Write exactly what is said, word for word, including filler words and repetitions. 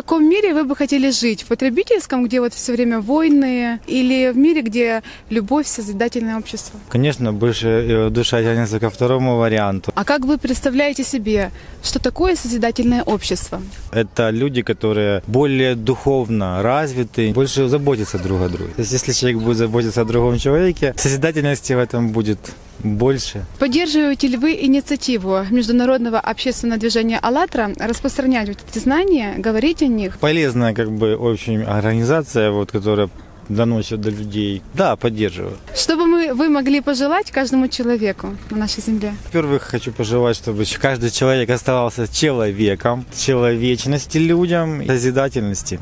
каком мире вы бы хотели жить? В потребительском, где вот все время войны, или в мире, где любовь, созидательное общество? Конечно, больше душа тянется ко второму варианту. А как вы представляете себе, что такое созидательное общество? Это люди, которые более духовно развиты, больше заботятся друг о друге. То есть, если человек будет заботиться о другом человеке, созидательности в этом будет больше. Поддерживаете ли вы инициативу международного общественного движения «АЛЛАТРА» распространять вот эти знания, говорить о них? Полезная как бы общая организация, вот, которая доносит до людей. Да, поддерживаю. Что бы мы, вы могли пожелать каждому человеку на нашей земле? Во-первых, хочу пожелать, чтобы каждый человек оставался человеком, человечности людям, созидательности.